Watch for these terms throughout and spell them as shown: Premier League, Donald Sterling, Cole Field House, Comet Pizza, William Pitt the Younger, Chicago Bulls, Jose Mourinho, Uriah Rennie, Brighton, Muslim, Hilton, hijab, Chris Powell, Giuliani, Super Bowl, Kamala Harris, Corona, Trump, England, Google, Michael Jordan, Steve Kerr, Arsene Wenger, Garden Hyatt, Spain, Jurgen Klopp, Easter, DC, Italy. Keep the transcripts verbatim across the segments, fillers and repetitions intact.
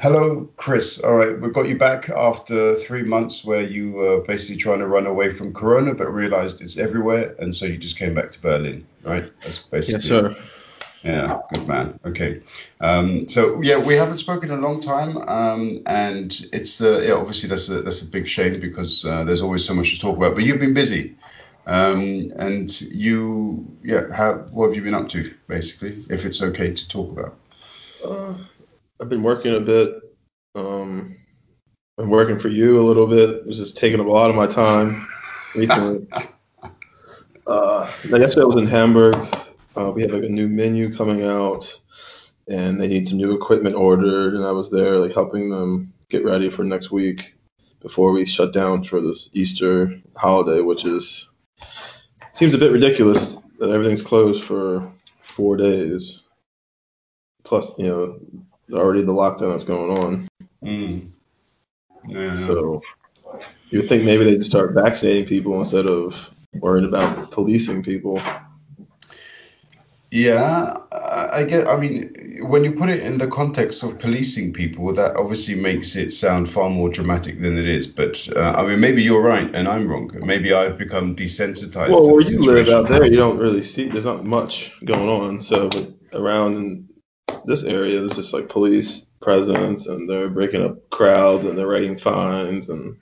Hello, Chris. All right, we've got you back after three months where you were basically trying to run away from Corona, but realized it's everywhere, and so you just came back to Berlin, right? That's basically. Yes, sir. Yeah, good man. Okay. Um, so yeah, we haven't spoken in a long time, um, and it's uh, yeah, obviously that's a that's a big shame because uh, there's always so much to talk about. But you've been busy, um, and you yeah, have, what have you been up to basically, if it's okay to talk about? Uh, I've been working a bit. Um, I'm working for you a little bit. It's just taking up a lot of my time recently. uh, yesterday I was in Hamburg. Uh, we have like a new menu coming out, and they need some new equipment ordered. And I was there like helping them get ready for next week before we shut down for this Easter holiday, which is seems a bit ridiculous that everything's closed for four days. Plus, you know, already the lockdown that's going on. Mm. Yeah. So you would think maybe they'd start vaccinating people instead of worrying about policing people. Yeah, I get. I mean, when you put it in the context of policing people, that obviously makes it sound far more dramatic than it is. But uh, I mean, maybe you're right and I'm wrong. Maybe I've become desensitized. Well, where you live out there, you don't really see. There's not much going on. So but around in this area, there's just like police presence, and they're breaking up crowds, and they're writing fines, and.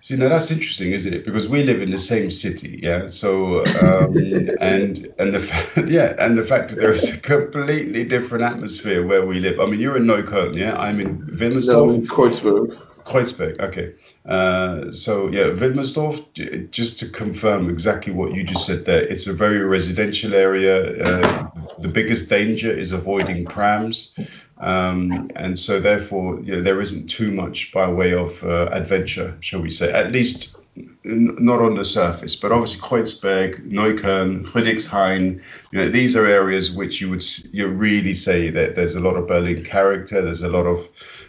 See, now that's interesting, isn't it? Because we live in the same city, yeah. So um, and and the fact, yeah, and the fact that there is a completely different atmosphere where we live. I mean, you're in Neukölln, yeah. I'm in Wilmersdorf. No, in Kreuzberg. Kreuzberg, okay. Uh, so yeah, Wilmersdorf. Just to confirm exactly what you just said there, it's a very residential area. Uh, the biggest danger is avoiding prams. Um, and so therefore, you know, there isn't too much by way of uh, adventure, shall we say, at least n- not on the surface. But obviously Kreuzberg, Neukölln, Friedrichshain, you know, these are areas which you would you really say that there's a lot of Berlin character. There's a lot of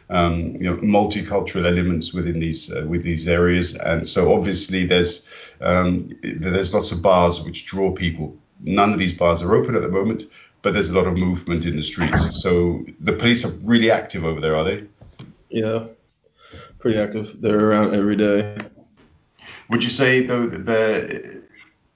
um, you know, multicultural elements within these uh, with these areas. And so obviously there's um, there's lots of bars which draw people. None of these bars are open at the moment. But there's a lot of movement in the streets. So the police are really active over there, are they? Yeah, pretty active. They're around every day. Would you say, though, that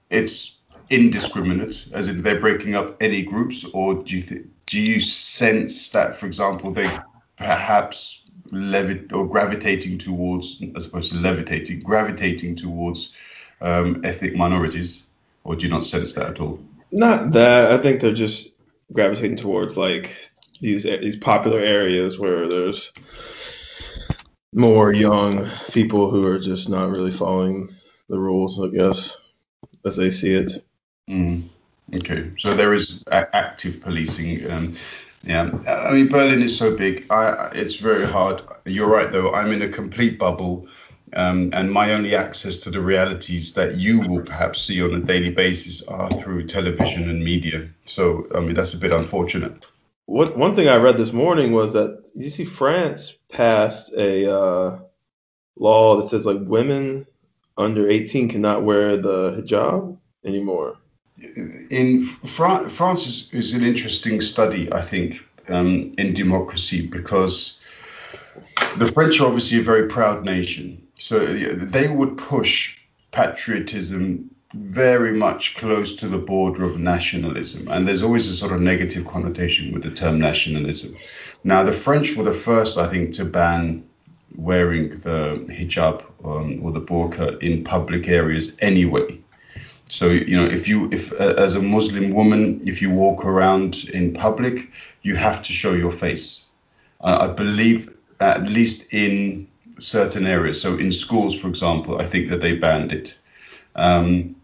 it's indiscriminate, as in they're breaking up any groups? Or do you th- do you sense that, for example, they perhaps levit or gravitating towards, as opposed to levitating, gravitating towards um, ethnic minorities? Or do you not sense that at all? Not that. I think they're just gravitating towards like these these popular areas where there's more young people who are just not really following the rules, I guess, as they see it. Mm. Okay, so there is a- active policing. Um, yeah, I mean Berlin is so big. I it's very hard. You're right though. I'm in a complete bubble. Um, and my only access to the realities that you will perhaps see on a daily basis are through television and media. So, I mean, that's a bit unfortunate. What one thing I read this morning was that, you see, France passed a uh, law that says, like, women under eighteen cannot wear the hijab anymore. In Fran- France is, is an interesting study, I think, um, in democracy, because the French are obviously a very proud nation. So they would push patriotism very much close to the border of nationalism. And there's always a sort of negative connotation with the term nationalism. Now, the French were the first, I think, to ban wearing the hijab um, or the burqa in public areas anyway. So, you know, if you if uh, as a Muslim woman, if you walk around in public, you have to show your face. Uh, I believe at least in certain areas. So in schools, for example, I think that they banned it. Um,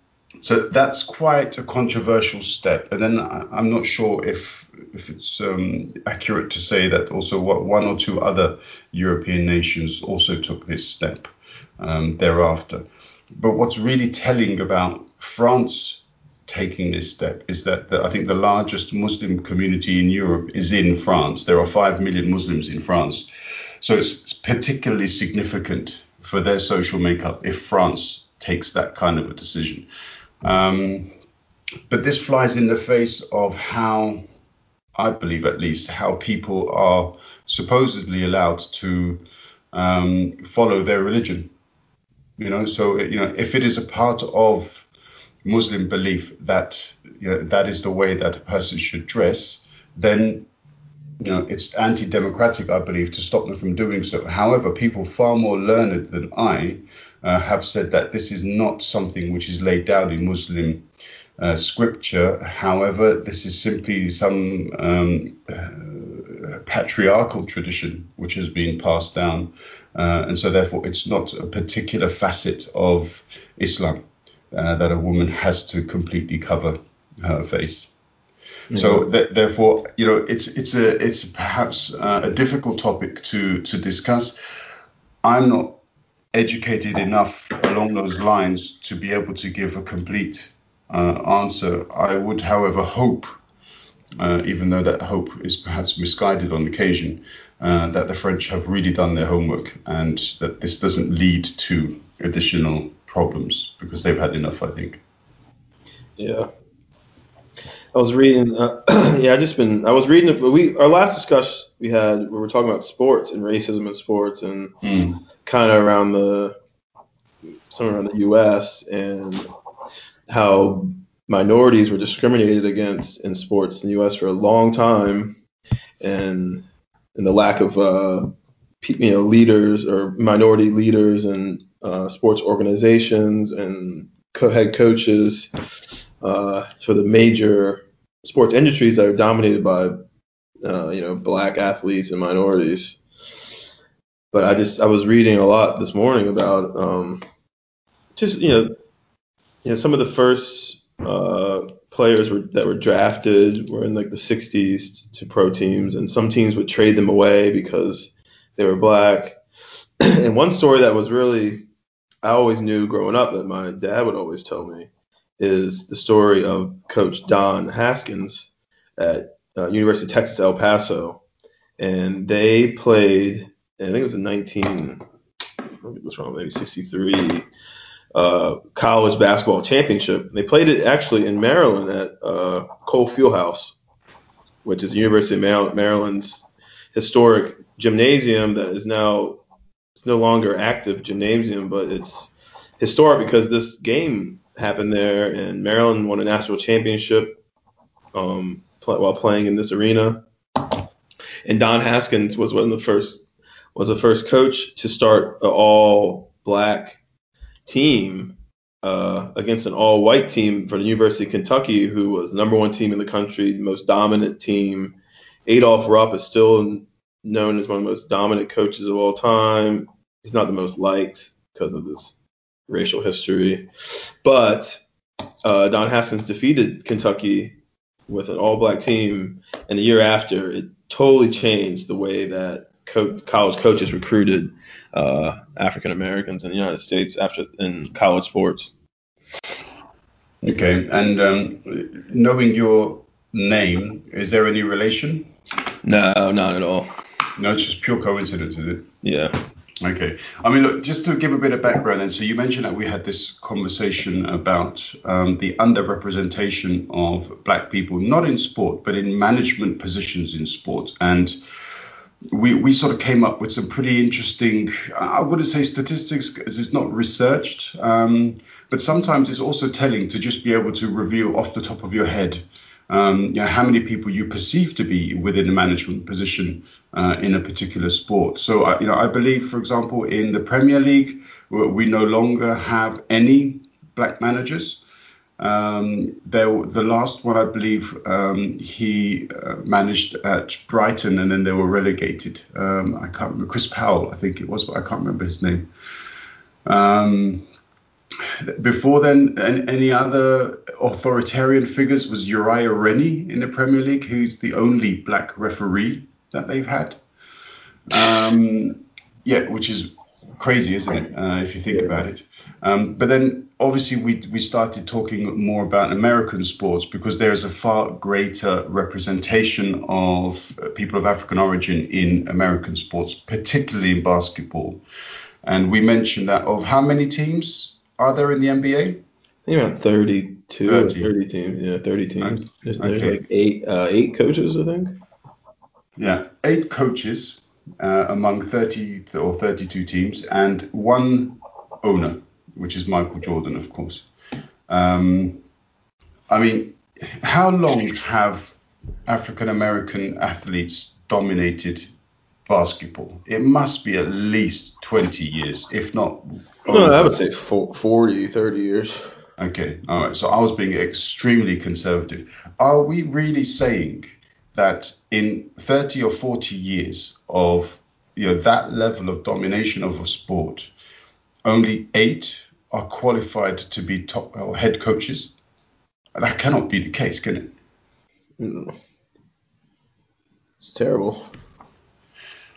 so that's quite a controversial step. And then I, I'm not sure if if it's um, accurate to say that also what one or two other European nations also took this step um, thereafter. But what's really telling about France taking this step is that the, I think the largest Muslim community in Europe is in France. There are five million Muslims in France. So it's particularly significant for their social makeup if France takes that kind of a decision. Um, but this flies in the face of how, I believe at least, how people are supposedly allowed to um, follow their religion. You know, so, you know, if it is a part of Muslim belief that, you know, that is the way that a person should dress, then, you know, it's anti-democratic, I believe, to stop them from doing so. However, people far more learned than I uh, have said that this is not something which is laid down in Muslim uh, scripture. However, this is simply some um, uh, patriarchal tradition which has been passed down. Uh, and so therefore, it's not a particular facet of Islam uh, that a woman has to completely cover her face. So th- therefore, you know, it's it's a it's perhaps uh, a difficult topic to to discuss. I'm not educated enough along those lines to be able to give a complete uh, answer. I would, however, hope, uh, even though that hope is perhaps misguided on occasion, uh, that the French have really done their homework and that this doesn't lead to additional problems, because they've had enough, I think. Yeah. I was reading, uh, yeah, I just been, I was reading, we, our last discussion we had, we were talking about sports and racism in sports and mm. kind of around the, somewhere around the U S and how minorities were discriminated against in sports in the U S for a long time, and and the lack of, uh, you know, leaders or minority leaders in uh, sports organizations and co- head coaches. Uh, so the major sports industries that are dominated by, uh, you know, black athletes and minorities. But I just I was reading a lot this morning about um, just you know, you know, some of the first uh, players were, that were drafted were in like the sixties to pro teams, and some teams would trade them away because they were black. And one story that was really I always knew growing up that my dad would always tell me is the story of Coach Don Haskins at uh, University of Texas El Paso, and they played. I think it was in nineteen. I'll get this wrong. Maybe sixty-three uh, college basketball championship. They played it actually in Maryland at uh, Cole Field House, which is University of Mar- Maryland's historic gymnasium that is now it's no longer active gymnasium, but it's historic because this game happened there, and Maryland won a national championship um, pl- while playing in this arena. And Don Haskins was one of the first was the first coach to start an all-black team uh, against an all-white team for the University of Kentucky, who was the number one team in the country, the most dominant team. Adolph Rupp is still known as one of the most dominant coaches of all time. He's not the most liked because of this racial history, but uh, Don Haskins defeated Kentucky with an all-black team, and the year after, it totally changed the way that co- college coaches recruited uh, African Americans in the United States after in college sports. Okay, and um, knowing your name, is there any relation? No, not at all. No, it's just pure coincidence, is it? Yeah. Okay. I mean, look, just to give a bit of background then, so you mentioned that we had this conversation about um, the underrepresentation of black people, not in sport, but in management positions in sport. And we we sort of came up with some pretty interesting, I wouldn't say statistics, because it's not researched, um, but sometimes it's also telling to just be able to reveal off the top of your head Um, you know, how many people you perceive to be within a management position uh, in a particular sport. So, uh, you know, I believe, for example, in the Premier League, we no longer have any black managers. Um, there, the last one, I believe, um, he uh, managed at Brighton, and then they were relegated. Um, I can't remember, Chris Powell, I think it was, but I can't remember his name. Um, Before then, any other authoritarian figures was Uriah Rennie in the Premier League, who's the only black referee that they've had. Um, yeah, which is crazy, isn't it, uh, if you think about it. Um, but then, obviously, we we started talking more about American sports because there is a far greater representation of people of African origin in American sports, particularly in basketball. And we mentioned that of how many teams are there in the N B A? I think around thirty-two, thirty. thirty teams. Yeah, thirty teams. There's, okay. there's like eight, uh, eight coaches, I think. Yeah. eight coaches uh, among thirty or thirty-two teams and one owner, which is Michael Jordan, of course. Um, I mean, how long have African-American athletes dominated basketball? It must be at least twenty years, if not... No, I would say forty, thirty years. Okay, all right. So I was being extremely conservative. Are we really saying that in thirty or forty years of, you know, that level of domination of a sport, only eight are qualified to be top or head coaches? That cannot be the case, can it? No. It's terrible.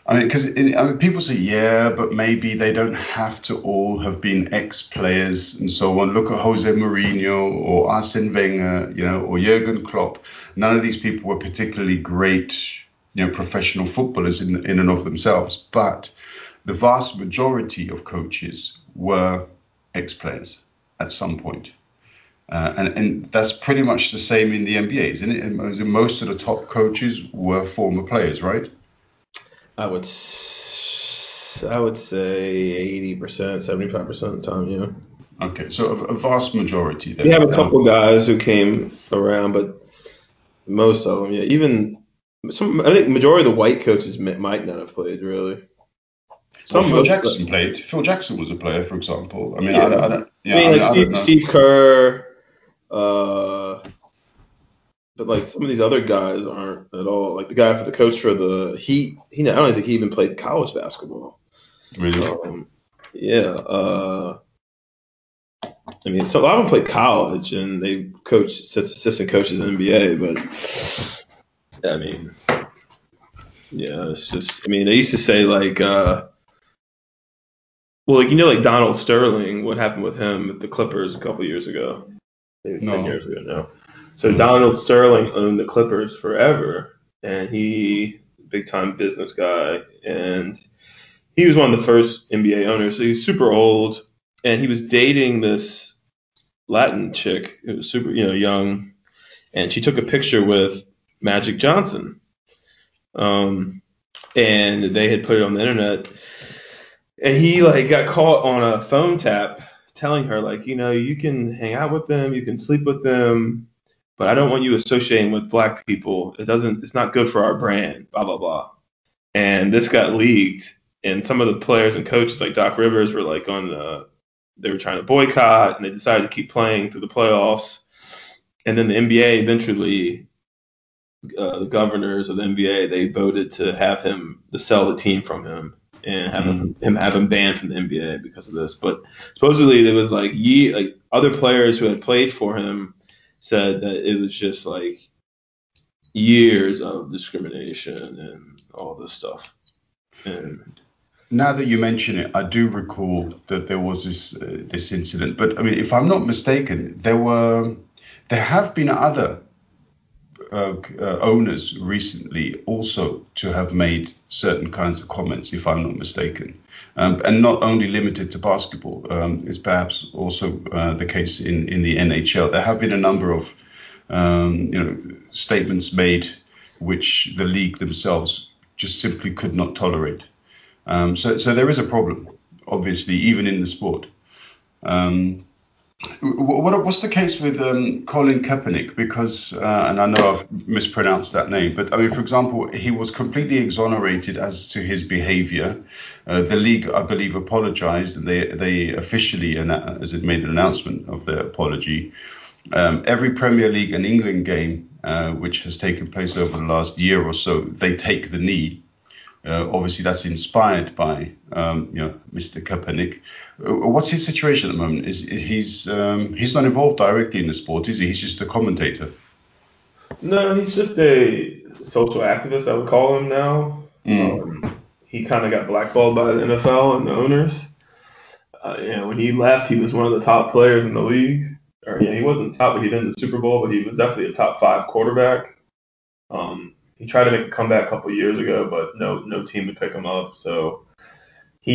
I mean, because I mean, people say, yeah, but maybe they don't have to all have been ex-players and so on. Look at Jose Mourinho or Arsene Wenger, you know, or Jurgen Klopp. None of these people were particularly great, you know, professional footballers in, in and of themselves. But the vast majority of coaches were ex-players at some point. Uh, and, and that's pretty much the same in the N B A, isn't it? And most of the top coaches were former players, right? I would I would say eighty percent, seventy-five percent of the time, yeah. Okay, so a, a vast majority. There. We have a couple guys who came around, but most of them, yeah. Even some, I think majority of the white coaches might not have played, really. Some well, Phil Jackson played. Phil Jackson was a player, for example. I mean, yeah. I, I don't. Yeah, I mean, like I, I Steve, Steve Kerr, uh, but like some of these other guys aren't at all. Like the guy for the coach for the Heat, he I don't think he even played college basketball. Really? Um, yeah. Uh, I mean, so a lot of them played college and they coach assistant coaches in the N B A, but I mean, yeah, it's just. I mean, they used to say like. Uh, Well, like, you know, like Donald Sterling, what happened with him at the Clippers a couple years ago? Maybe no. ten years ago now. So mm-hmm. Donald Sterling owned the Clippers forever, and he, big-time business guy, and he was one of the first N B A owners. So he's super old, and he was dating this Latin chick who was super, you know, young, and she took a picture with Magic Johnson, um, and they had put it on the internet. And he, like, got caught on a phone tap telling her, like, you know, you can hang out with them, you can sleep with them, but I don't want you associating with black people. It doesn't – it's not good for our brand, blah, blah, blah. And this got leaked, and some of the players and coaches, like Doc Rivers, were, like, on the – they were trying to boycott, and they decided to keep playing through the playoffs. And then the N B A eventually uh, – the governors of the N B A, they voted to have him – to sell the team from him. And have him, him have him banned from the N B A because of this. But supposedly there was like ye like other players who had played for him said that it was just like years of discrimination and all this stuff. And now that you mention it, I do recall that there was this uh, this incident. But I mean, if I'm not mistaken, there were there have been other Uh, uh, owners recently also to have made certain kinds of comments, if I'm not mistaken, um, and not only limited to basketball. Um, it's perhaps also uh, the case in, in the N H L. There have been a number of um, you know statements made which the league themselves just simply could not tolerate. Um, so so there is a problem, obviously, even in the sport. Um, What, what's the case with um, Colin Kaepernick? Because, uh, and I know I've mispronounced that name, but I mean, for example, he was completely exonerated as to his behavior. Uh, the league, I believe, apologized, and they, they officially, as it made an announcement of their apology. Um, every Premier League and England game, uh, which has taken place over the last year or so, they take the knee. Uh, obviously, that's inspired by um, you know Mister Kaepernick. Uh, what's his situation at the moment? Is, is he's um, he's not involved directly in the sport, is he? He's just a commentator. No, he's just a social activist, I would call him now. Mm. Um, he kind of got blackballed by the N F L and the owners. Uh, you know, when he left, he was one of the top players in the league. Or yeah, he wasn't top, but he'd been in the Super Bowl, but he was definitely a top five quarterback. Um, He tried to make a comeback a couple of years ago, but no no team would pick him up. So he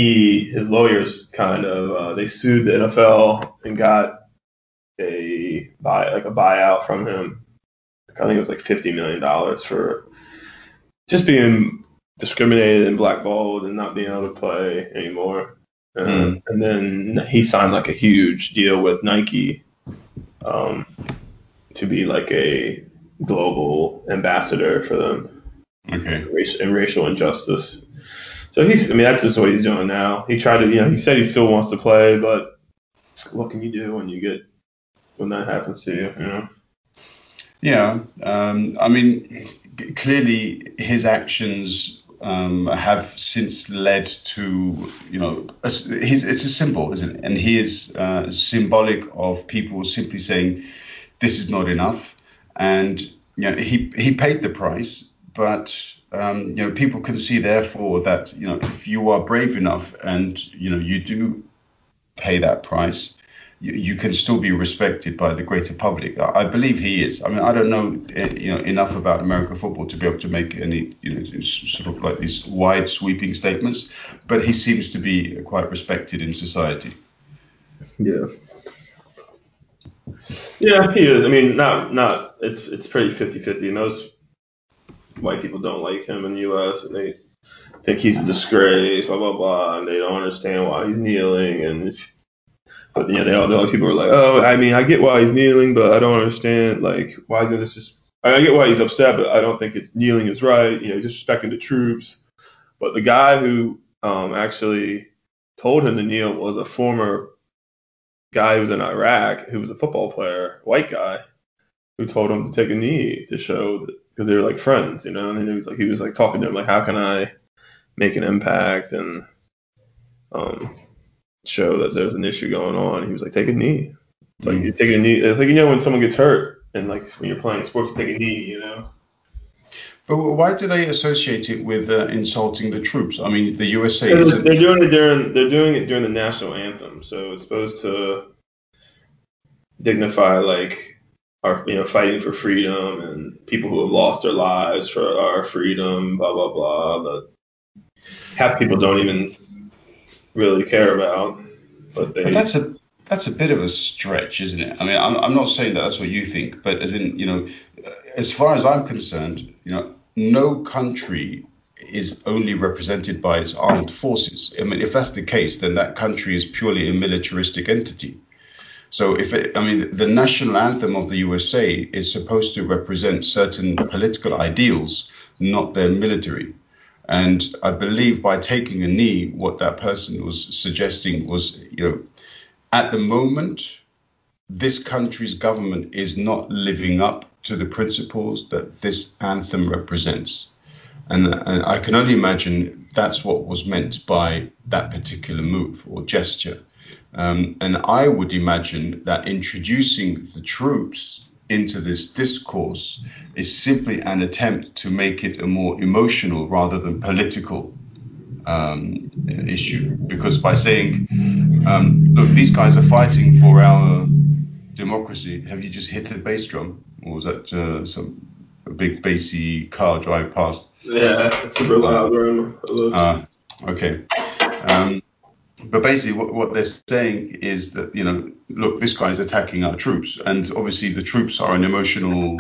his lawyers kind of uh, they sued the N F L and got a buy like a buyout from him. I think it was like fifty million dollars for just being discriminated and blackballed and not being able to play anymore. Um, mm. And then he signed like a huge deal with Nike um, to be like a global ambassador for them. Okay. And, rac- and racial injustice. So he's, I mean, that's just what he's doing now. He tried to, you know, he said he still wants to play, but what can you do when you get, when that happens to you, you know? Yeah. Um, I mean, clearly his actions um, have since led to, you know, a, his, it's a symbol, isn't it? And he is uh, symbolic of people simply saying, this is not enough. And, you know, he, he paid the price, but... Um, you know, people can see, therefore, that, you know, if you are brave enough and, you know, you do pay that price, you, you can still be respected by the greater public. I, I believe he is. I mean, I don't know, you know, enough about American football to be able to make any, you know, sort of like these wide sweeping statements. But he seems to be quite respected in society. Yeah. Yeah, he is. I mean, not not it's it's pretty fifty-fifty. And those white people don't like him in the U S and they think he's a disgrace, blah blah blah, and they don't understand why he's kneeling. And but yeah, they all the people are like, oh, I mean, I get why he's kneeling, but I don't understand like why isn't this just? I get why he's upset, but I don't think it's kneeling is right. You know, disrespecting the troops. But the guy who um, actually told him to kneel was a former guy who was in Iraq, who was a football player, white guy, who told him to take a knee to show that. Because they were like friends, you know, and he was like he was like talking to him like, how can I make an impact and um, show that there's an issue going on? He was like, take a knee. It's mm-hmm. like you're taking a knee. It's like, you know, when someone gets hurt and like when you're playing sports, you take a knee, you know. But why do they associate it with uh, insulting the troops? I mean, the U S A. They're, they're doing it during they're doing it during the national anthem, so it's supposed to dignify like. Our, you know, fighting for freedom and people who have lost their lives for our freedom, blah blah blah. But half people don't even really care about. But, they, but that's a that's a bit of a stretch, isn't it? I mean, I'm I'm not saying that that's what you think, but as in, you know, as far as I'm concerned, you know, no country is only represented by its armed forces. I mean, if that's the case, then that country is purely a militaristic entity. So if it, I mean, the national anthem of the U S A is supposed to represent certain political ideals, not their military. And I believe by taking a knee, what that person was suggesting was, you know, at the moment, this country's government is not living up to the principles that this anthem represents. And, and I can only imagine that's what was meant by that particular move or gesture. Um, and I would imagine that introducing the troops into this discourse is simply an attempt to make it a more emotional rather than political um, issue. Because by saying, um, look, these guys are fighting for our democracy. Have you just hit a bass drum? Or was that uh, some a big bassy car drive past? Yeah, it's a real loud room. Uh, okay. Um, But basically what, what they're saying is that, you know, look, this guy's attacking our troops. And obviously the troops are an emotional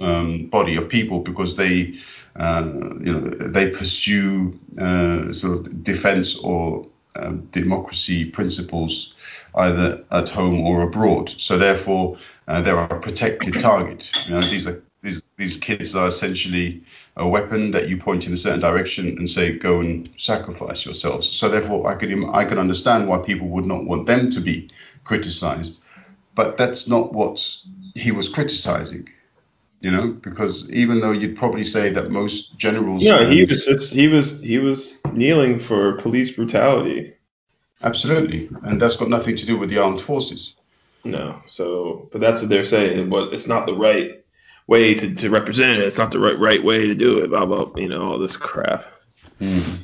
um, body of people because they, uh, you know, they pursue uh, sort of defense or uh, democracy principles either at home or abroad. So therefore, uh, they're a protected target. You know, these are these, these kids are essentially a weapon that you point in a certain direction and say, go and sacrifice yourselves. So therefore, I can I can understand why people would not want them to be criticized. But that's not what he was criticizing, you know, because even though you'd probably say that most generals. Yeah, he was just, he was he was kneeling for police brutality. Absolutely. And that's got nothing to do with the armed forces. No. So but that's what they're saying. But it's not the right way to, to represent it. It's not the right right way to do it, blah, blah, you know, all this crap. Mm.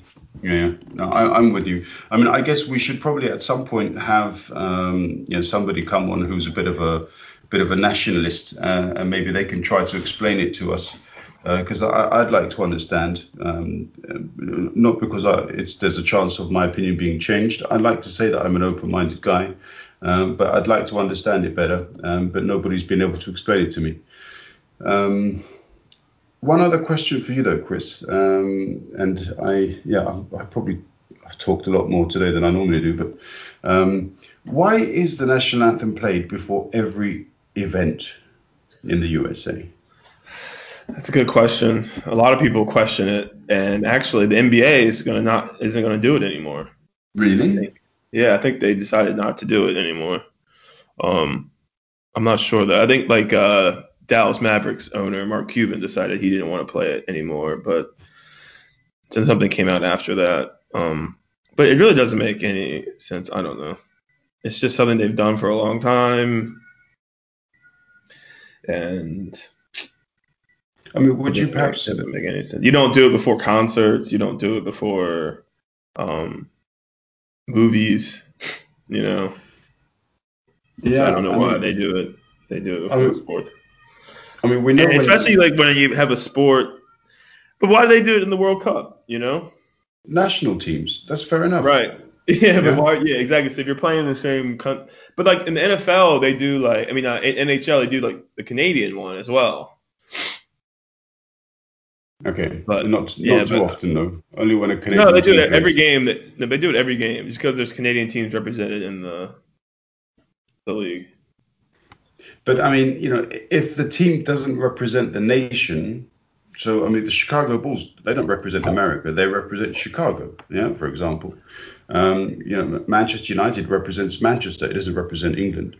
Yeah, no, I, I'm with you. I mean, I guess we should probably at some point have, um, you know, somebody come on who's a bit of a bit of a nationalist, uh, and maybe they can try to explain it to us, because uh, I'd like to understand, um, not because I, it's there's a chance of my opinion being changed. I'd like to say that I'm an open-minded guy, um, but I'd like to understand it better, um, but nobody's been able to explain it to me. Um, One other question for you though, Chris, um, and I, yeah, I, I probably I've talked a lot more today than I normally do, but um, why is the national anthem played before every event in the U S A? That's a good question. A lot of people question it, and actually the N B A is gonna not isn't gonna do it anymore. Really? I think, yeah, I think they decided not to do it anymore. Um, I'm not sure though. I think like. Uh, Dallas Mavericks owner Mark Cuban decided he didn't want to play it anymore, but since something came out after that, um, but it really doesn't make any sense. I don't know. It's just something they've done for a long time, and I mean, would you perhaps? It doesn't make any sense. You don't do it before concerts. You don't do it before um, movies. You know. Yeah. So I don't know I why mean, they do it. They do it before I mean, sports. I mean, we know and especially when, like when you have a sport, but why do they do it in the World Cup? You know, national teams. That's fair enough. Right. Yeah. yeah. But why, yeah, exactly. So if you're playing in the same, con- but like in the N F L, they do like, I mean, uh, N H L, they do like the Canadian one as well. Okay, but not not yeah, too but, often though. Only when a Canadian. No, they do it plays. every game. That no, they do it every game just because there's Canadian teams represented in the the league. But, I mean, you know, if the team doesn't represent the nation, so, I mean, the Chicago Bulls, they don't represent America. They represent Chicago, yeah, for example. Um, you know, Manchester United represents Manchester. It doesn't represent England.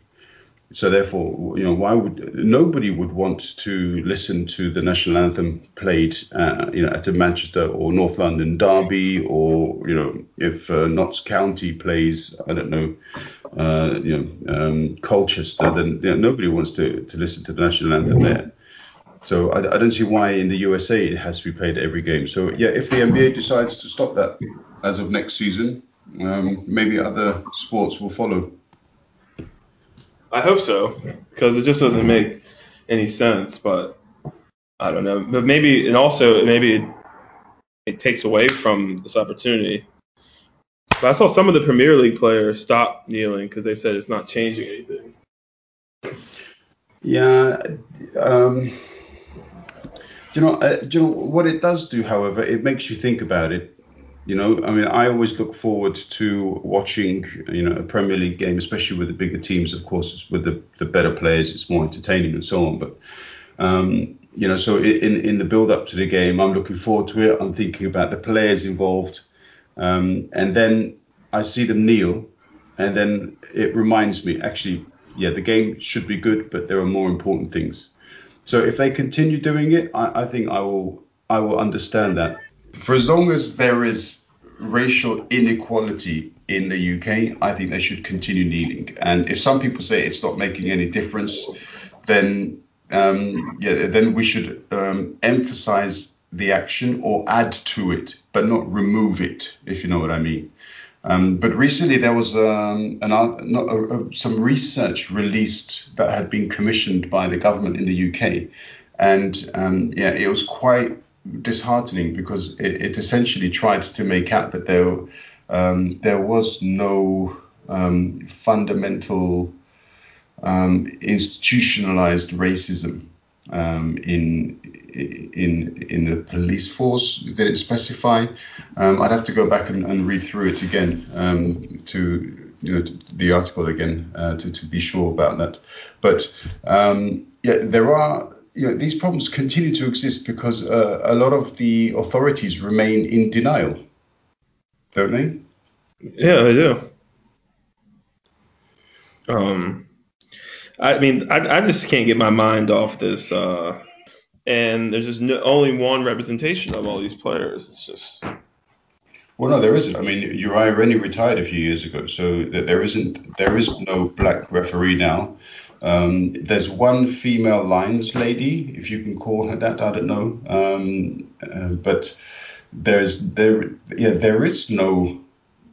So, therefore, you know, why would – nobody would want to listen to the national anthem played, uh, you know, at a Manchester or North London derby or, you know, if uh, Notts County plays, I don't know, uh, you know, um, Colchester, then you know, nobody wants to, to listen to the national anthem there. So, I, I don't see why in the U S A it has to be played every game. So, yeah, if the N B A decides to stop that as of next season, um, maybe other sports will follow. I hope so, because it just doesn't make any sense. But I don't know. But maybe, and also maybe it, it takes away from this opportunity. But I saw some of the Premier League players stop kneeling because they said it's not changing anything. Yeah. Um, you know. Uh, you know what it does do, however, it makes you think about it. You know, I mean, I always look forward to watching, you know, a Premier League game, especially with the bigger teams, of course, it's with the, the better players, it's more entertaining and so on. But, um, you know, so in, in the build up to the game, I'm looking forward to it. I'm thinking about the players involved. Um, and then I see them kneel and then it reminds me, actually, yeah, the game should be good, but there are more important things. So if they continue doing it, I, I think I will I will understand that. For as long as there is racial inequality in the U K, I think they should continue kneeling. And if some people say it's not making any difference, then um, yeah, then we should um, emphasize the action or add to it, but not remove it, if you know what I mean. Um, but recently there was um, an, not a, a, some research released that had been commissioned by the government in the U K, and um, yeah, it was quite disheartening because it, it essentially tried to make out that there um, there was no um, fundamental um, institutionalized racism um, in in in the police force. Did it specify? Um, I'd have to go back and, and read through it again um, to you know to the article again uh, to to be sure about that. But um, yeah, there are. You know, these problems continue to exist because uh, a lot of the authorities remain in denial, don't they? Yeah, they do. Um, I mean, I, I just can't get my mind off this. Uh, and there's just no, only one representation of all these players. It's just. Well, no, there isn't. I mean, Uriah Rennie retired a few years ago, so there isn't. There is no black referee now. Um, there's one female lines lady, if you can call her that, I don't know. Um, uh, but there's there, yeah, there is no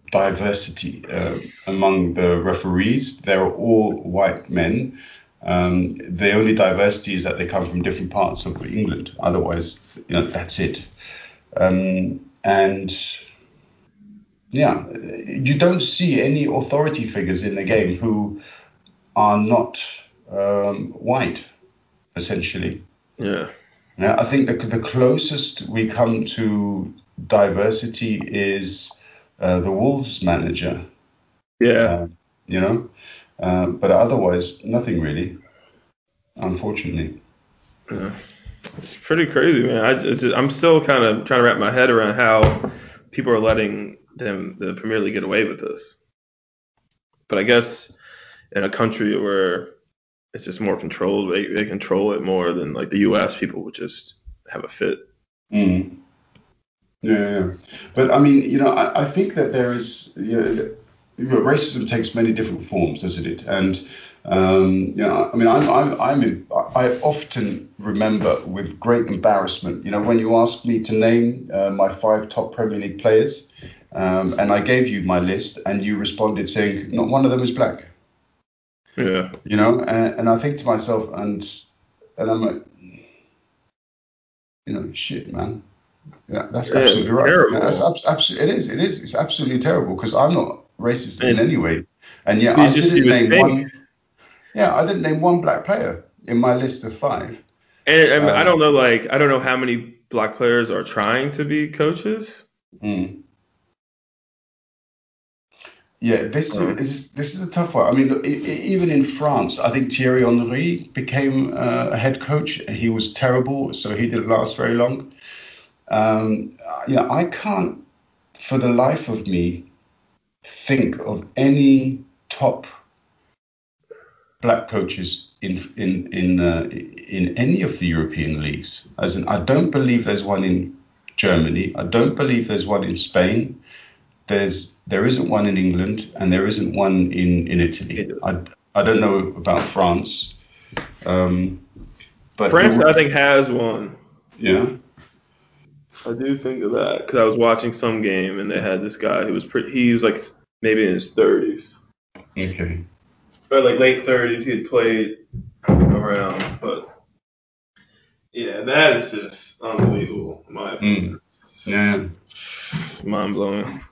diversity uh, among the referees. They're all white men. Um, the only diversity is that they come from different parts of England. Otherwise, you know, that's it. Um, and yeah, you don't see any authority figures in the game who are not um, white, essentially. Yeah. Now, I think the, the closest we come to diversity is uh, the Wolves manager. Yeah. Uh, you know, uh, but otherwise, nothing really, unfortunately. Yeah. It's pretty crazy, man. I just, I'm still kind of trying to wrap my head around how people are letting them, the Premier League, get away with this. But I guess in a country where it's just more controlled, they, they control it more than like the U S people would just have a fit. Mm. Yeah, but I mean, you know, I, I think that there is, you know, racism takes many different forms, doesn't it? And Um, you know, I mean, I'm, I'm, I'm in, I often remember with great embarrassment, you know, when you asked me to name uh, my five top Premier League players, um, and I gave you my list, and you responded saying, not one of them is black. Yeah. You know, and, and I think to myself, and and I'm like, you know, shit, man. Yeah, that's yeah, absolutely right. Terrible. That's abs- abs- it is. It is. It's absolutely terrible because I'm not racist it's, in any way, and yet I didn't name think. one. Yeah, I didn't name one black player in my list of five. And, and um, I don't know, like, I don't know how many black players are trying to be coaches. Mm. Yeah, this uh, is this is a tough one. I mean, look, it, it, even in France, I think Thierry Henry became uh, a head coach. He was terrible, so he didn't last very long. Um, you know, I can't, for the life of me, think of any top black coaches in in in uh, in any of the European leagues. As in, I don't believe there's one in Germany. I don't believe there's one in Spain. There's there isn't one in England, and there isn't one in, in Italy. I, I don't know about France. Um, but France, were, I think, has one. Yeah. I do think of that because I was watching some game and they had this guy who was pretty. He was like maybe in his thirties. Okay. But like late thirties, he had played around. But yeah, that is just unbelievable, in my opinion. Mm. Yeah, mind blowing.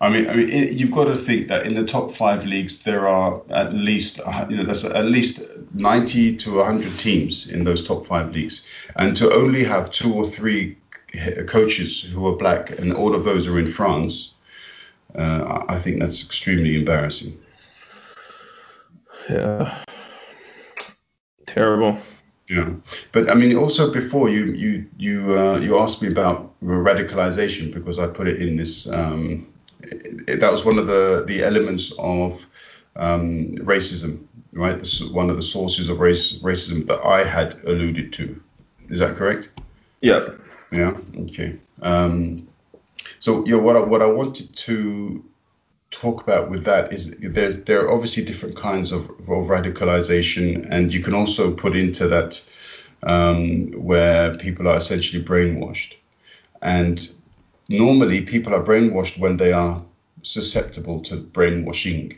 I mean, I mean, it, you've got to think that in the top five leagues, there are at least you know there's at least ninety to a hundred teams in those top five leagues, and to only have two or three coaches who are black, and all of those are in France, uh, I think that's extremely embarrassing. Yeah. Terrible. Yeah. But I mean, also before you you you uh, you asked me about radicalization because I put it in this. Um, it, it, that was one of the, the elements of um, racism, right? This is one of the sources of race, racism that I had alluded to. Is that correct? Yeah. Yeah. Okay. Um, so yeah, what I, what I wanted to talk about with that is there's there are obviously different kinds of, of radicalization, and you can also put into that um, where people are essentially brainwashed. And normally people are brainwashed when they are susceptible to brainwashing.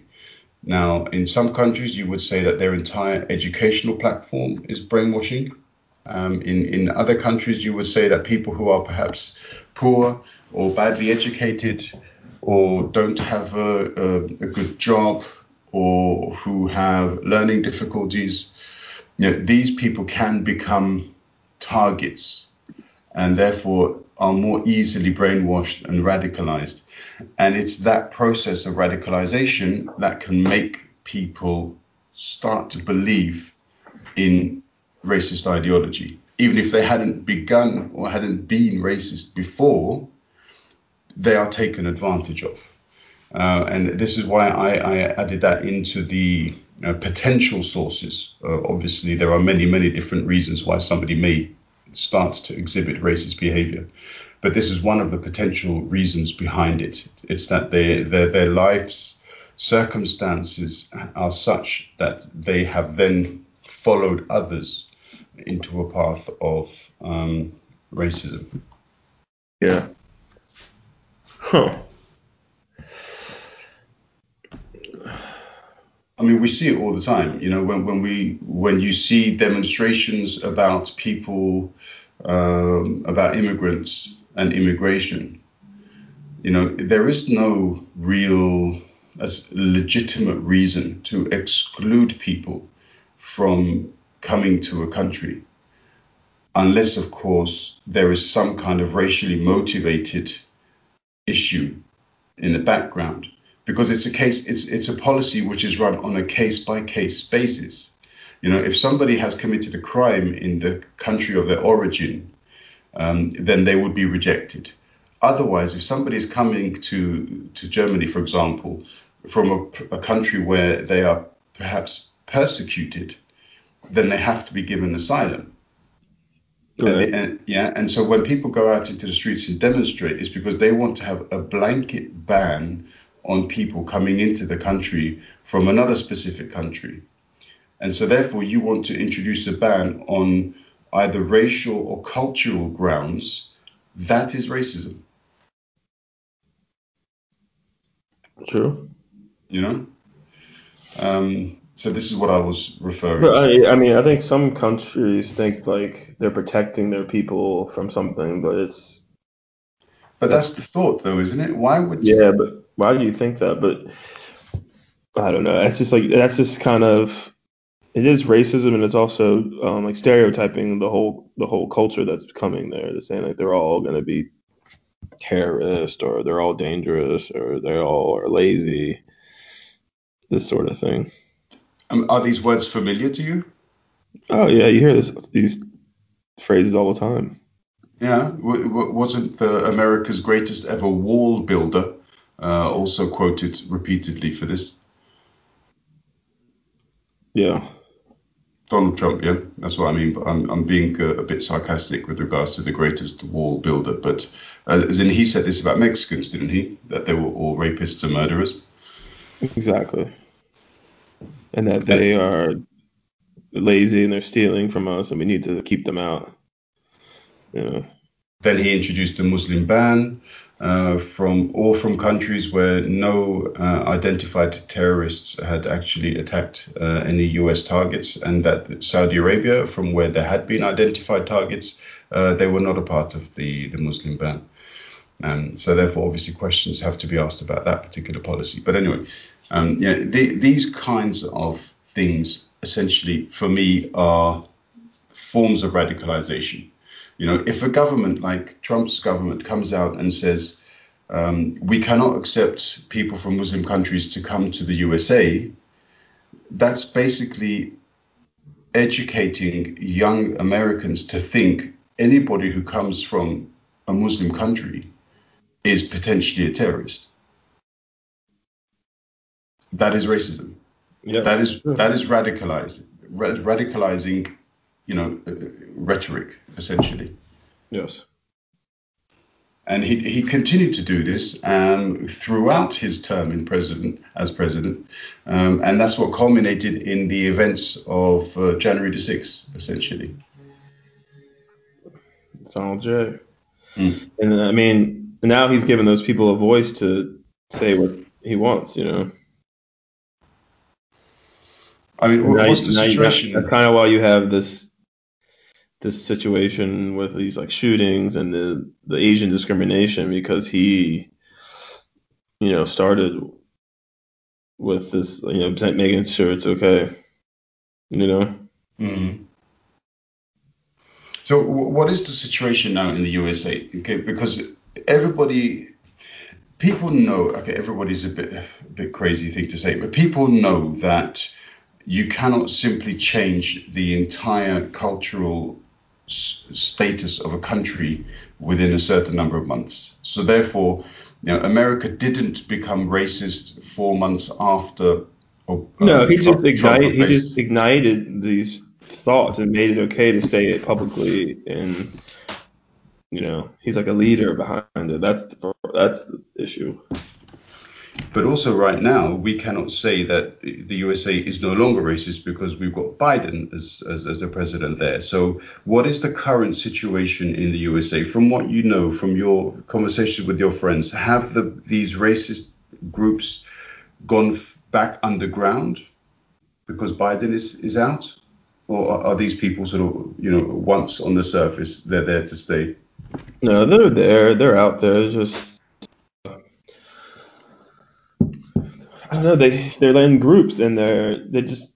Now, in some countries you would say that their entire educational platform is brainwashing. Um, in, in other countries you would say that people who are perhaps poor or badly educated or don't have a, a, a good job, or who have learning difficulties, you know, these people can become targets and therefore are more easily brainwashed and radicalized. And it's that process of radicalization that can make people start to believe in racist ideology. Even if they hadn't begun or hadn't been racist before, they are taken advantage of. Uh, and this is why I, I added that into the uh, potential sources. Uh, obviously, there are many, many different reasons why somebody may start to exhibit racist behavior. But this is one of the potential reasons behind it. It's that they, their, their life's circumstances are such that they have then followed others into a path of um, racism. Yeah. Huh. I mean, we see it all the time. You know, when, when we when you see demonstrations about people, um, about immigrants and immigration, you know, there is no real as legitimate reason to exclude people from coming to a country. unless, of course, there is some kind of racially motivated issue in the background, because it's a case, it's it's a policy which is run on a case-by-case basis. You know, if somebody has committed a crime in the country of their origin, um, then they would be rejected. Otherwise, if somebody is coming to, to Germany, for example, from a, a country where they are perhaps persecuted, then they have to be given asylum. Right. And they, and, yeah, and so when people go out into the streets and demonstrate, it's because they want to have a blanket ban on people coming into the country from another specific country. And so therefore you want to introduce a ban on either racial or cultural grounds. That is racism. True. You know? Um, so this is what I was referring but to. I, I mean, I think some countries think like they're protecting their people from something, but it's... But that's the thought, though, isn't it? Why would you... Yeah, but why do you think that? But I don't know. That's just like, that's just kind of... It is racism, and it's also um, like stereotyping the whole the whole culture that's coming there. They're saying like they're all going to be terrorists, or they're all dangerous, or they all are lazy, this sort of thing. Um, are these words familiar to you? Oh yeah, you hear this, these phrases all the time. Yeah, w- w- wasn't the America's greatest ever wall builder uh, also quoted repeatedly for this? Yeah. Donald Trump, yeah, that's what I mean. But I'm I'm being a, a bit sarcastic with regards to the greatest wall builder. But uh, as in, he said this about Mexicans, didn't he? That they were all rapists and murderers. Exactly. And that they are lazy and they're stealing from us, and we need to keep them out. Yeah. Then he introduced the Muslim ban uh, from all from countries where no uh, identified terrorists had actually attacked uh, any U S targets, and that Saudi Arabia, from where there had been identified targets, uh, they were not a part of the, the Muslim ban. And so therefore, obviously, questions have to be asked about that particular policy. But anyway, um, yeah, the, these kinds of things, essentially, for me, are forms of radicalization. You know, if a government like Trump's government comes out and says, um, we cannot accept people from Muslim countries to come to the U S A, that's basically educating young Americans to think anybody who comes from a Muslim country is potentially a terrorist. That is racism. Yeah, that is sure. that is radicalizing, ra- radicalizing, you know, uh, rhetoric, essentially. Yes. And he he continued to do this um, throughout his term in president as president, um, and that's what culminated in the events of uh, January the sixth, essentially. It's all Jay. Mm. And I mean, now he's given those people a voice to say what he wants, you know. I mean, what, now, what's the situation? That's kind of why you have this this situation with these like shootings and the, the Asian discrimination, because he, you know, started with this, you know, making sure it's okay, you know. Mm-hmm. So w- what is the situation now in the U S A? Okay, because everybody, people know. Okay, everybody's a bit a bit crazy thing to say, but people know that you cannot simply change the entire cultural s- status of a country within a certain number of months. So therefore, you know, America didn't become racist four months after. Or, no, um, he, Trump, just ignited, he just ignited these thoughts and made it okay to say it publicly. And, you know, he's like a leader behind it. That's the, that's the issue. But also right now, we cannot say that the U S A is no longer racist because we've got Biden as, as as the president there. So what is the current situation in the U S A? From what you know, from your conversations with your friends, have the these racist groups gone f- back underground because Biden is, is out? Or are, are these people sort of, you know, once on the surface, they're there to stay? No, they're there. They're out there. It's just... I don't know, they, they're in groups, and they're, they just,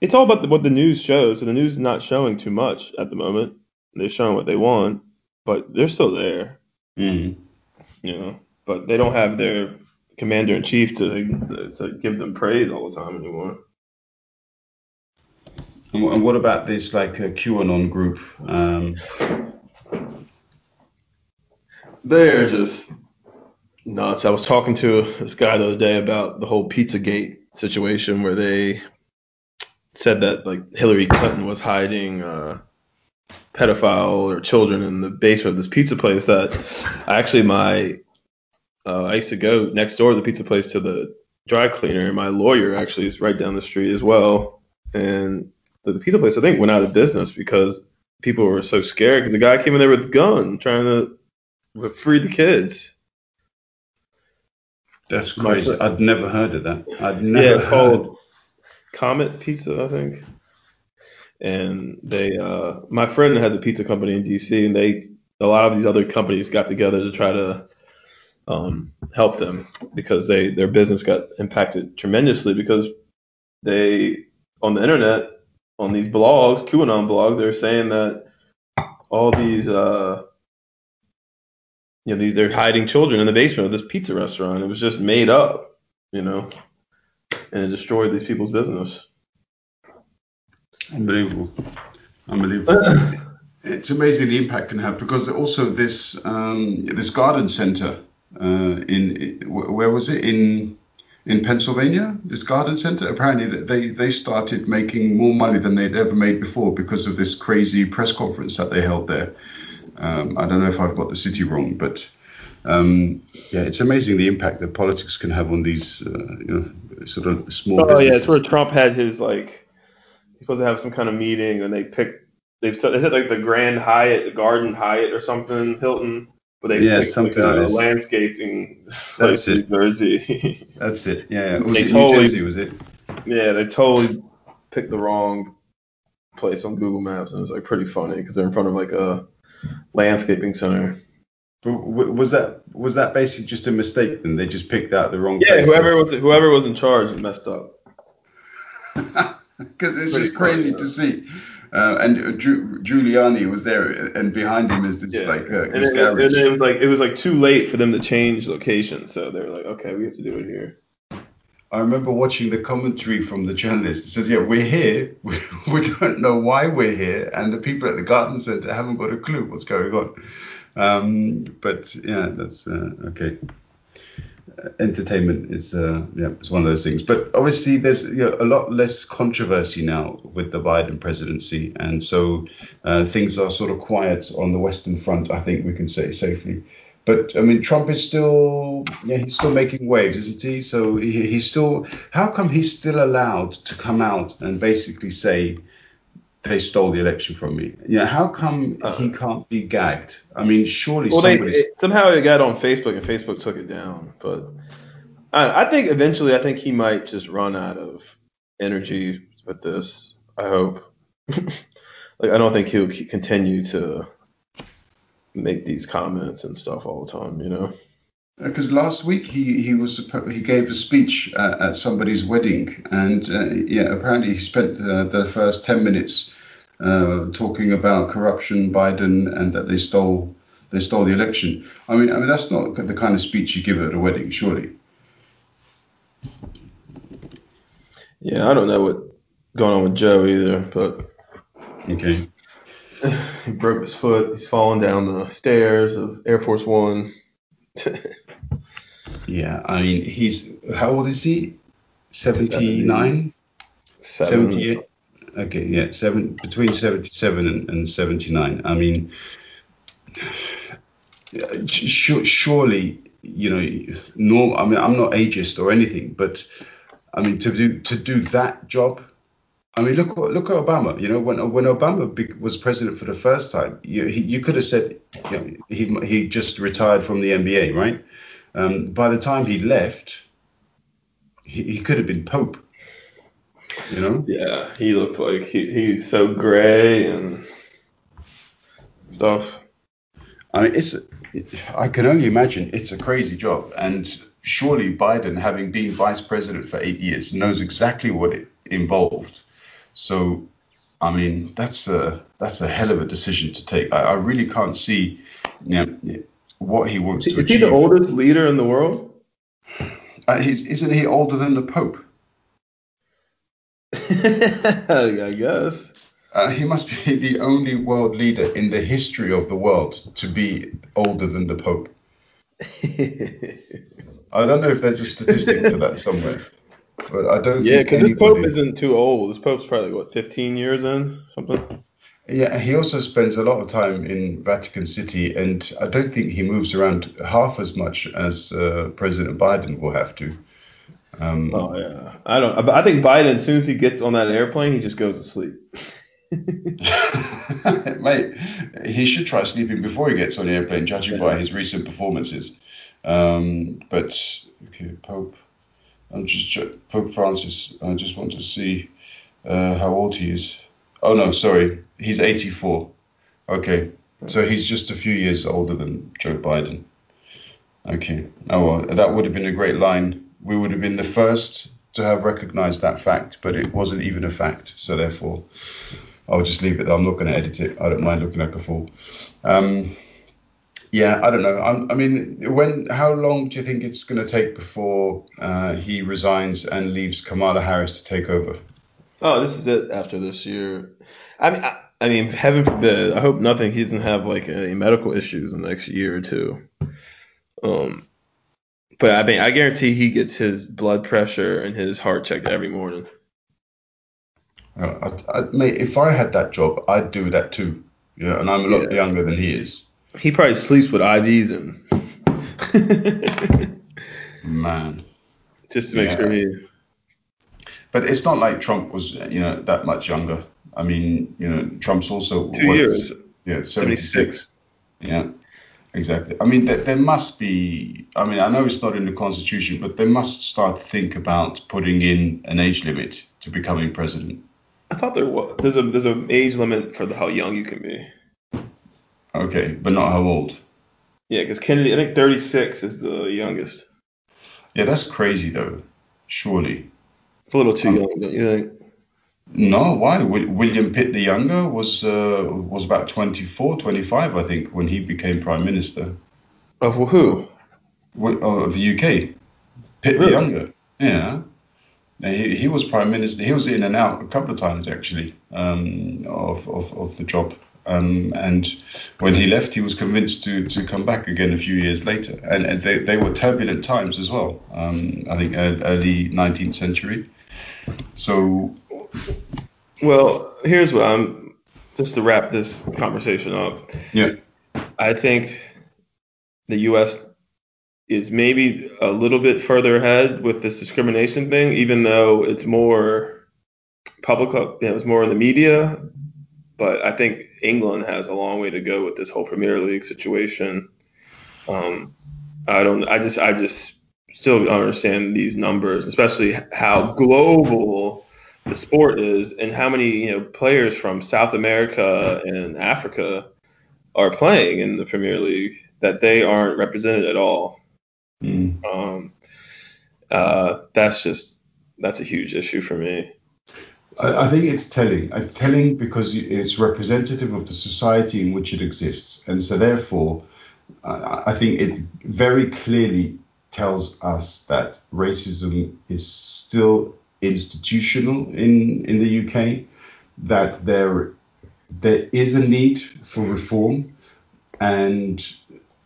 it's all about the, what the news shows, and the news is not showing too much at the moment. They're showing what they want, but they're still there. Mm. You know, but they don't have their commander in chief to to give them praise all the time anymore. And, and what about this like a QAnon group? Um... They're just nuts. I was talking to this guy the other day about the whole Pizzagate situation where they said that like Hillary Clinton was hiding uh, pedophile or children in the basement of this pizza place that actually my uh, I used to go next door to the pizza place to the dry cleaner. My lawyer actually is right down the street as well. And the, the pizza place, I think, went out of business because people were so scared because the guy came in there with a gun trying to free the kids. That's crazy. I'd never heard of that. I'd never. Yeah, it's called Comet Pizza, I think. And they, uh, my friend has a pizza company in D C, and they, a lot of these other companies got together to try to um, help them because they, their business got impacted tremendously because they, on the internet, on these blogs, QAnon blogs, they're saying that all these, uh, you know, these, they're hiding children in the basement of this pizza restaurant. It was just made up, you know, and it destroyed these people's business. Unbelievable. Unbelievable. It's amazing the impact can have because also this um, this garden center uh, in, where was it, in in Pennsylvania, this garden center, apparently they, they started making more money than they'd ever made before because of this crazy press conference that they held there. Um, I don't know if I've got the city wrong, but um, yeah, it's amazing the impact that politics can have on these, uh, you know, sort of small. Oh businesses. Yeah, it's where Trump had his like, he's supposed to have some kind of meeting, and they picked, they they said like the Grand Hyatt, the Garden Hyatt, or something, Hilton, but they yeah, picked something like, like a landscaping. That's it. New Jersey. That's it. Yeah, yeah. Was they it totally, New Jersey, was it? Yeah, they totally picked the wrong place on Google Maps, and it was like pretty funny because they're in front of like a landscaping center. Was that was that basically just a mistake? Then they just picked out the wrong. Yeah, place whoever was whoever was in charge messed up. Because it's just crazy to see. Uh, and Ju- Giuliani was there, and behind him is this yeah. like uh, this and, then, and then it was like it was like too late for them to change location, so they were like, okay, we have to do it here. I remember watching the commentary from the journalist. It says, yeah, we're here. We, we don't know why we're here. And the people at the garden said they haven't got a clue what's going on. Um, but, yeah, that's uh, OK. Uh, entertainment is uh, yeah, it's one of those things. But obviously, there's you know, a lot less controversy now with the Biden presidency. And so uh, things are sort of quiet on the Western front, I think we can say safely. But I mean, Trump is still, yeah, he's still making waves, isn't he? So he, he's still. How come he's still allowed to come out and basically say they stole the election from me? Yeah, you know, how come uh, he can't be gagged? I mean, surely. Well, they, it, somehow it got on Facebook and Facebook took it down. But I, I think eventually, I think he might just run out of energy with this. I hope. Like, I don't think he'll continue to make these comments and stuff all the time, you know? Because last week he he was he gave a speech uh, at somebody's wedding, and uh, yeah, apparently he spent uh, the first ten minutes uh, talking about corruption, Biden, and that they stole they stole the election. I mean, I mean that's not the kind of speech you give at a wedding, surely. Yeah, I don't know what's going on with Joe either, but okay. He broke his foot. He's fallen down the stairs of Air Force One. Yeah, I mean, he's how old is he? seventy-nine? seventy-eight? Okay, yeah, seven, between seventy-seven and, and seventy-nine. I mean, surely, you know, no, I mean, I'm not ageist or anything, but I mean, to do to do that job. I mean, look look at Obama. You know, when when Obama be, was president for the first time, you he, you could have said you know, he he just retired from the N B A, right? Um, by the time he left, he, he could have been Pope. You know? Yeah, he looked like he, he's so grey and stuff. I mean, it's it, I can only imagine it's a crazy job, and surely Biden, having been vice president for eight years, knows exactly what it involved. So I mean, that's a that's a hell of a decision to take. I, I really can't see, you know, what he wants is to achieve. Is he the oldest leader in the world? Uh, he's, isn't he older than the Pope? I guess. Uh, he must be the only world leader in the history of the world to be older than the Pope. I don't know if there's a statistic for that somewhere, but I don't. Yeah, because this Pope isn't too old. This Pope's probably what, fifteen years in, something. Yeah, he also spends a lot of time in Vatican City, and I don't think he moves around half as much as uh, President Biden will have to. Um, oh yeah, I don't. I think Biden, as soon as he gets on that airplane, he just goes to sleep. Mate, he should try sleeping before he gets on the airplane, judging by his recent performances. Um, but okay, Pope, I'm just Pope Francis. I just want to see uh, how old he is. Oh no, sorry, he's eighty-four. Okay, so he's just a few years older than Joe Biden. Okay, oh well, that would have been a great line. We would have been the first to have recognized that fact, but it wasn't even a fact, so therefore I'll just leave it there. I'm not going to edit it. I don't mind looking like a fool. Um, yeah, I don't know. I'm, I mean, when? How long do you think it's going to take before uh, he resigns and leaves Kamala Harris to take over? Oh, this is it after this year. I mean, I, I mean, heaven forbid. I hope nothing. He doesn't have like any medical issues in the next year or two. Um, but I mean, I guarantee he gets his blood pressure and his heart checked every morning. I, I, mate, if I had that job, I'd do that too. You know, and I'm a lot yeah. younger than he is. He probably sleeps with I Vs in. Man. Just to make yeah. sure he. But it's not like Trump was, you know, that much younger. I mean, you know, Trump's also two was, years. Yeah, seventy-six. Yeah, exactly. I mean, there, there must be. I mean, I know it's not in the Constitution, but they must start to think about putting in an age limit to becoming president. I thought there was there's a there's an age limit for the, how young you can be. Okay, but not how old. Yeah, because Kennedy, I think thirty-six is the youngest. Yeah, that's crazy though. Surely. It's a little too um, young, don't you think? No, why? W- William Pitt the Younger was uh, was about twenty-four, twenty-five, I think, when he became prime minister. Of who? W- oh, of the U K. Pitt really? the Younger. Yeah. He, he was prime minister. He was in and out a couple of times, actually, um, of, of, of the job. Um, and when he left, he was convinced to, to come back again a few years later. And, and they, they were turbulent times as well, um, I think early nineteenth century. So, well, here's what I'm just to wrap this conversation up. Yeah, I think the U S is maybe a little bit further ahead with this discrimination thing, even though it's more public, you know, it's more in the media. But I think England has a long way to go with this whole Premier League situation. Um, I don't, I just, I just still don't understand these numbers, especially how global the sport is and how many, you know, players from South America and Africa are playing in the Premier League that they aren't represented at all. Mm. Um, uh, that's just that's a huge issue for me. So. I, I think it's telling. It's telling because it's representative of the society in which it exists, and so therefore, I, I think it very clearly tells us that racism is still institutional in in the U K. That there there is a need for reform, and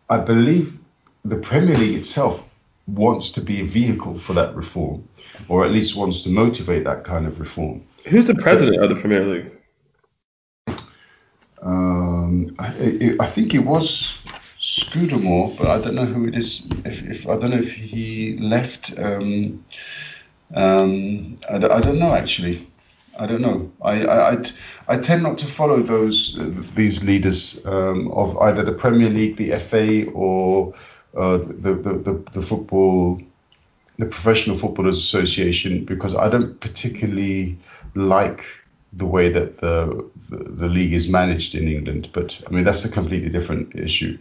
I believe the Premier League itself wants to be a vehicle for that reform, or at least wants to motivate that kind of reform. Who's the president of the Premier League? Um, I, I think it was Scudamore, but I don't know who it is. If, if I don't know if he left. Um, um, I, I don't know actually. I don't know. I, I, I, I tend not to follow those these leaders um, of either the Premier League, the F A, or Uh, the, the, the, the football, the Professional Footballers Association, because I don't particularly like the way that the, the the league is managed in England. But I mean, that's a completely different issue.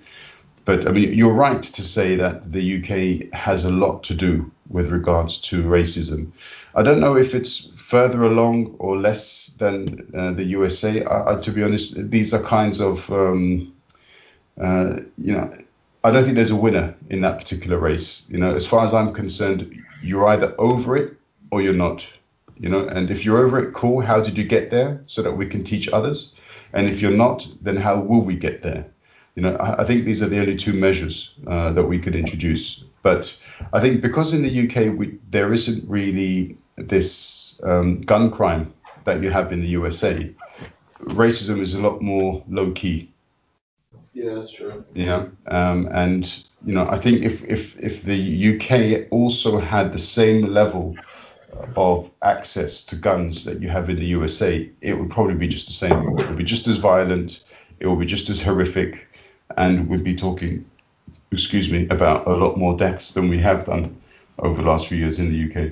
But I mean, you're right to say that the U K has a lot to do with regards to racism. I don't know if it's further along or less than uh, the U S A. I, I, to be honest, these are kinds of, um, uh, you know, I don't think there's a winner in that particular race. You know, as far as I'm concerned, you're either over it or you're not. You know, and if you're over it, cool. How did you get there so that we can teach others? And if you're not, then how will we get there? You know, I, I think these are the only two measures uh, that we could introduce. But I think because in the U K, we, there isn't really this um, gun crime that you have in the U S A, racism is a lot more low key. Yeah, that's true. Yeah. Um, and, you know, I think if, if, if the U K also had the same level of access to guns that you have in the U S A, it would probably be just the same. It would be just as violent. It would be just as horrific. And we'd be talking, excuse me, about a lot more deaths than we have done over the last few years in the U K.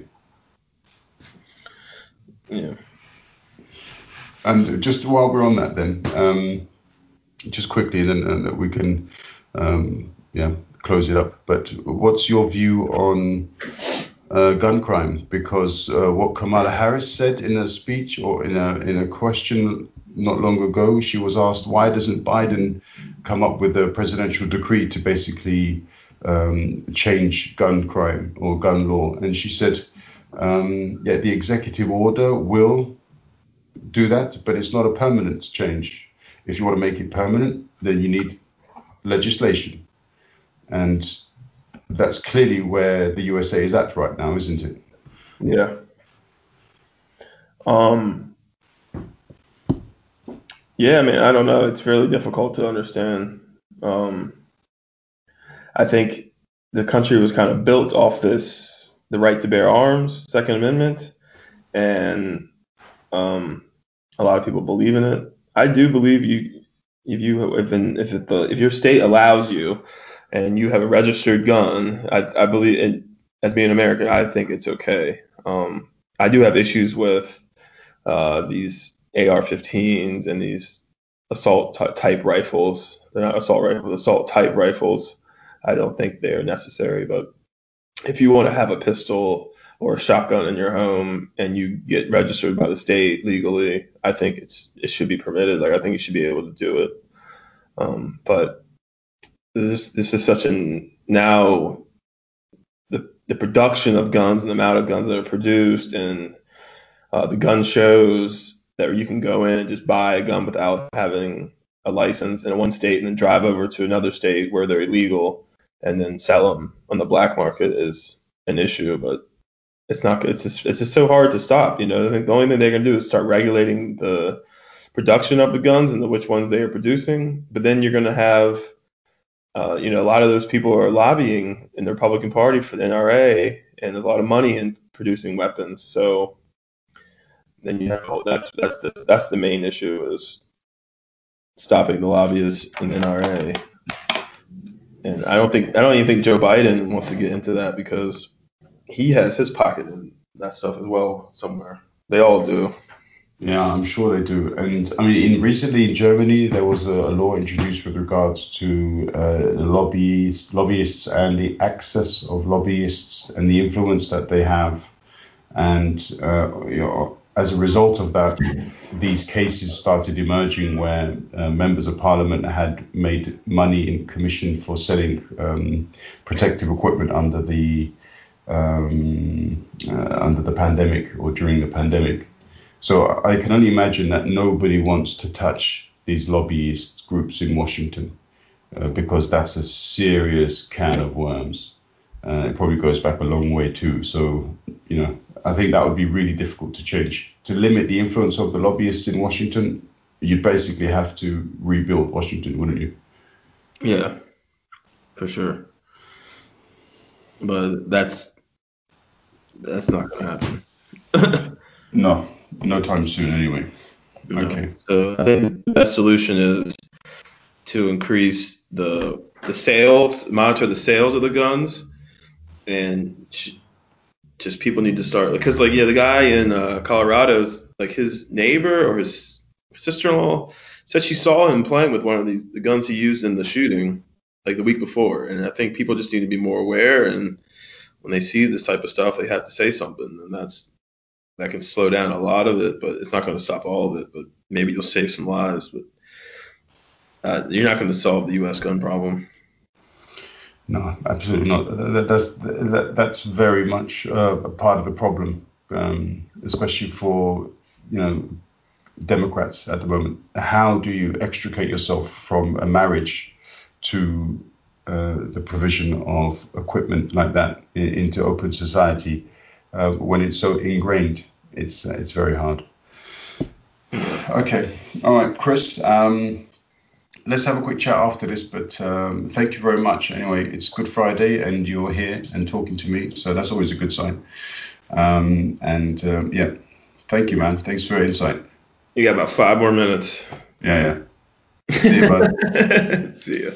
Yeah. And just while we're on that then, um, just quickly then uh, that we can um, yeah, close it up. But what's your view on uh, gun crime? Because uh, what Kamala Harris said in a speech or in a in a question not long ago, she was asked, why doesn't Biden come up with a presidential decree to basically um, change gun crime or gun law? And she said, um, yeah, the executive order will do that, but it's not a permanent change. If you want to make it permanent, then you need legislation. And that's clearly where the U S A is at right now, isn't it? Yeah. Um. Yeah, I mean, I don't know. It's really difficult to understand. Um, I think the country was kind of built off this, the right to bear arms, Second Amendment, and um, a lot of people believe in it. I do believe you, if you, if in, if it, the, if your state allows you, and you have a registered gun, I, I believe, in, as being American, I think it's okay. Um, I do have issues with uh, these A R fifteens and these assault t- type rifles. They're not assault rifles, assault type rifles. I don't think they're necessary. But if you want to have a pistol or a shotgun in your home and you get registered by the state legally, I think it's it should be permitted. Like, I think you should be able to do it. Um, but this this is such an now the the production of guns and the amount of guns that are produced and uh, the gun shows that you can go in and just buy a gun without having a license in one state and then drive over to another state where they're illegal and then sell them on the black market is an issue. But it's not it's just, it's just so hard to stop. You know, I think the only thing they're going to do is start regulating the production of the guns and the, which ones they are producing. But then you're going to have, uh, you know, a lot of those people are lobbying in the Republican Party for the N R A, and there's a lot of money in producing weapons. So then you have that's that's the that's the main issue is stopping the lobbyists and N R A. And I don't think I don't even think Joe Biden wants to get into that because he has his pocket in that stuff as well somewhere. They all do. Yeah, I'm sure they do. And I mean, in, recently in Germany, there was a, a law introduced with regards to uh, lobbyists, lobbyists and the access of lobbyists and the influence that they have. And uh, you know, as a result of that, these cases started emerging where uh, members of parliament had made money in commission for selling um, protective equipment under the Um, uh, under the pandemic or during the pandemic. So I can only imagine that nobody wants to touch these lobbyist groups in Washington uh, because that's a serious can of worms. Uh, it probably goes back a long way too. So, you know, I think that would be really difficult to change. To limit the influence of the lobbyists in Washington, you'd basically have to rebuild Washington, wouldn't you? Yeah, for sure. But that's... That's not going to happen. no, no time soon anyway. No. Okay. So I think the best solution is to increase the the sales, monitor the sales of the guns, and just people need to start. Because, like, yeah, the guy in uh, Colorado's, like, his neighbor or his sister-in-law said she saw him playing with one of these the guns he used in the shooting, like, the week before. And I think people just need to be more aware and when they see this type of stuff, they have to say something, and that's that can slow down a lot of it, but it's not going to stop all of it. But maybe you'll save some lives, but uh, you're not going to solve the U S gun problem. No, absolutely not. That's that, that's very much uh, a part of the problem, um, especially for, you know, Democrats at the moment. How do you extricate yourself from a marriage to uh, the provision of equipment like that in, into open society uh, when it's so ingrained? It's uh, it's very hard. Okay, all right, Chris. Um, Let's have a quick chat after this, but um, thank you very much. Anyway, it's Good Friday and you're here and talking to me, so that's always a good sign. Um, and um, yeah, thank you, man. Thanks for your insight. You got about five more minutes. Yeah, yeah. See you, bud. See ya.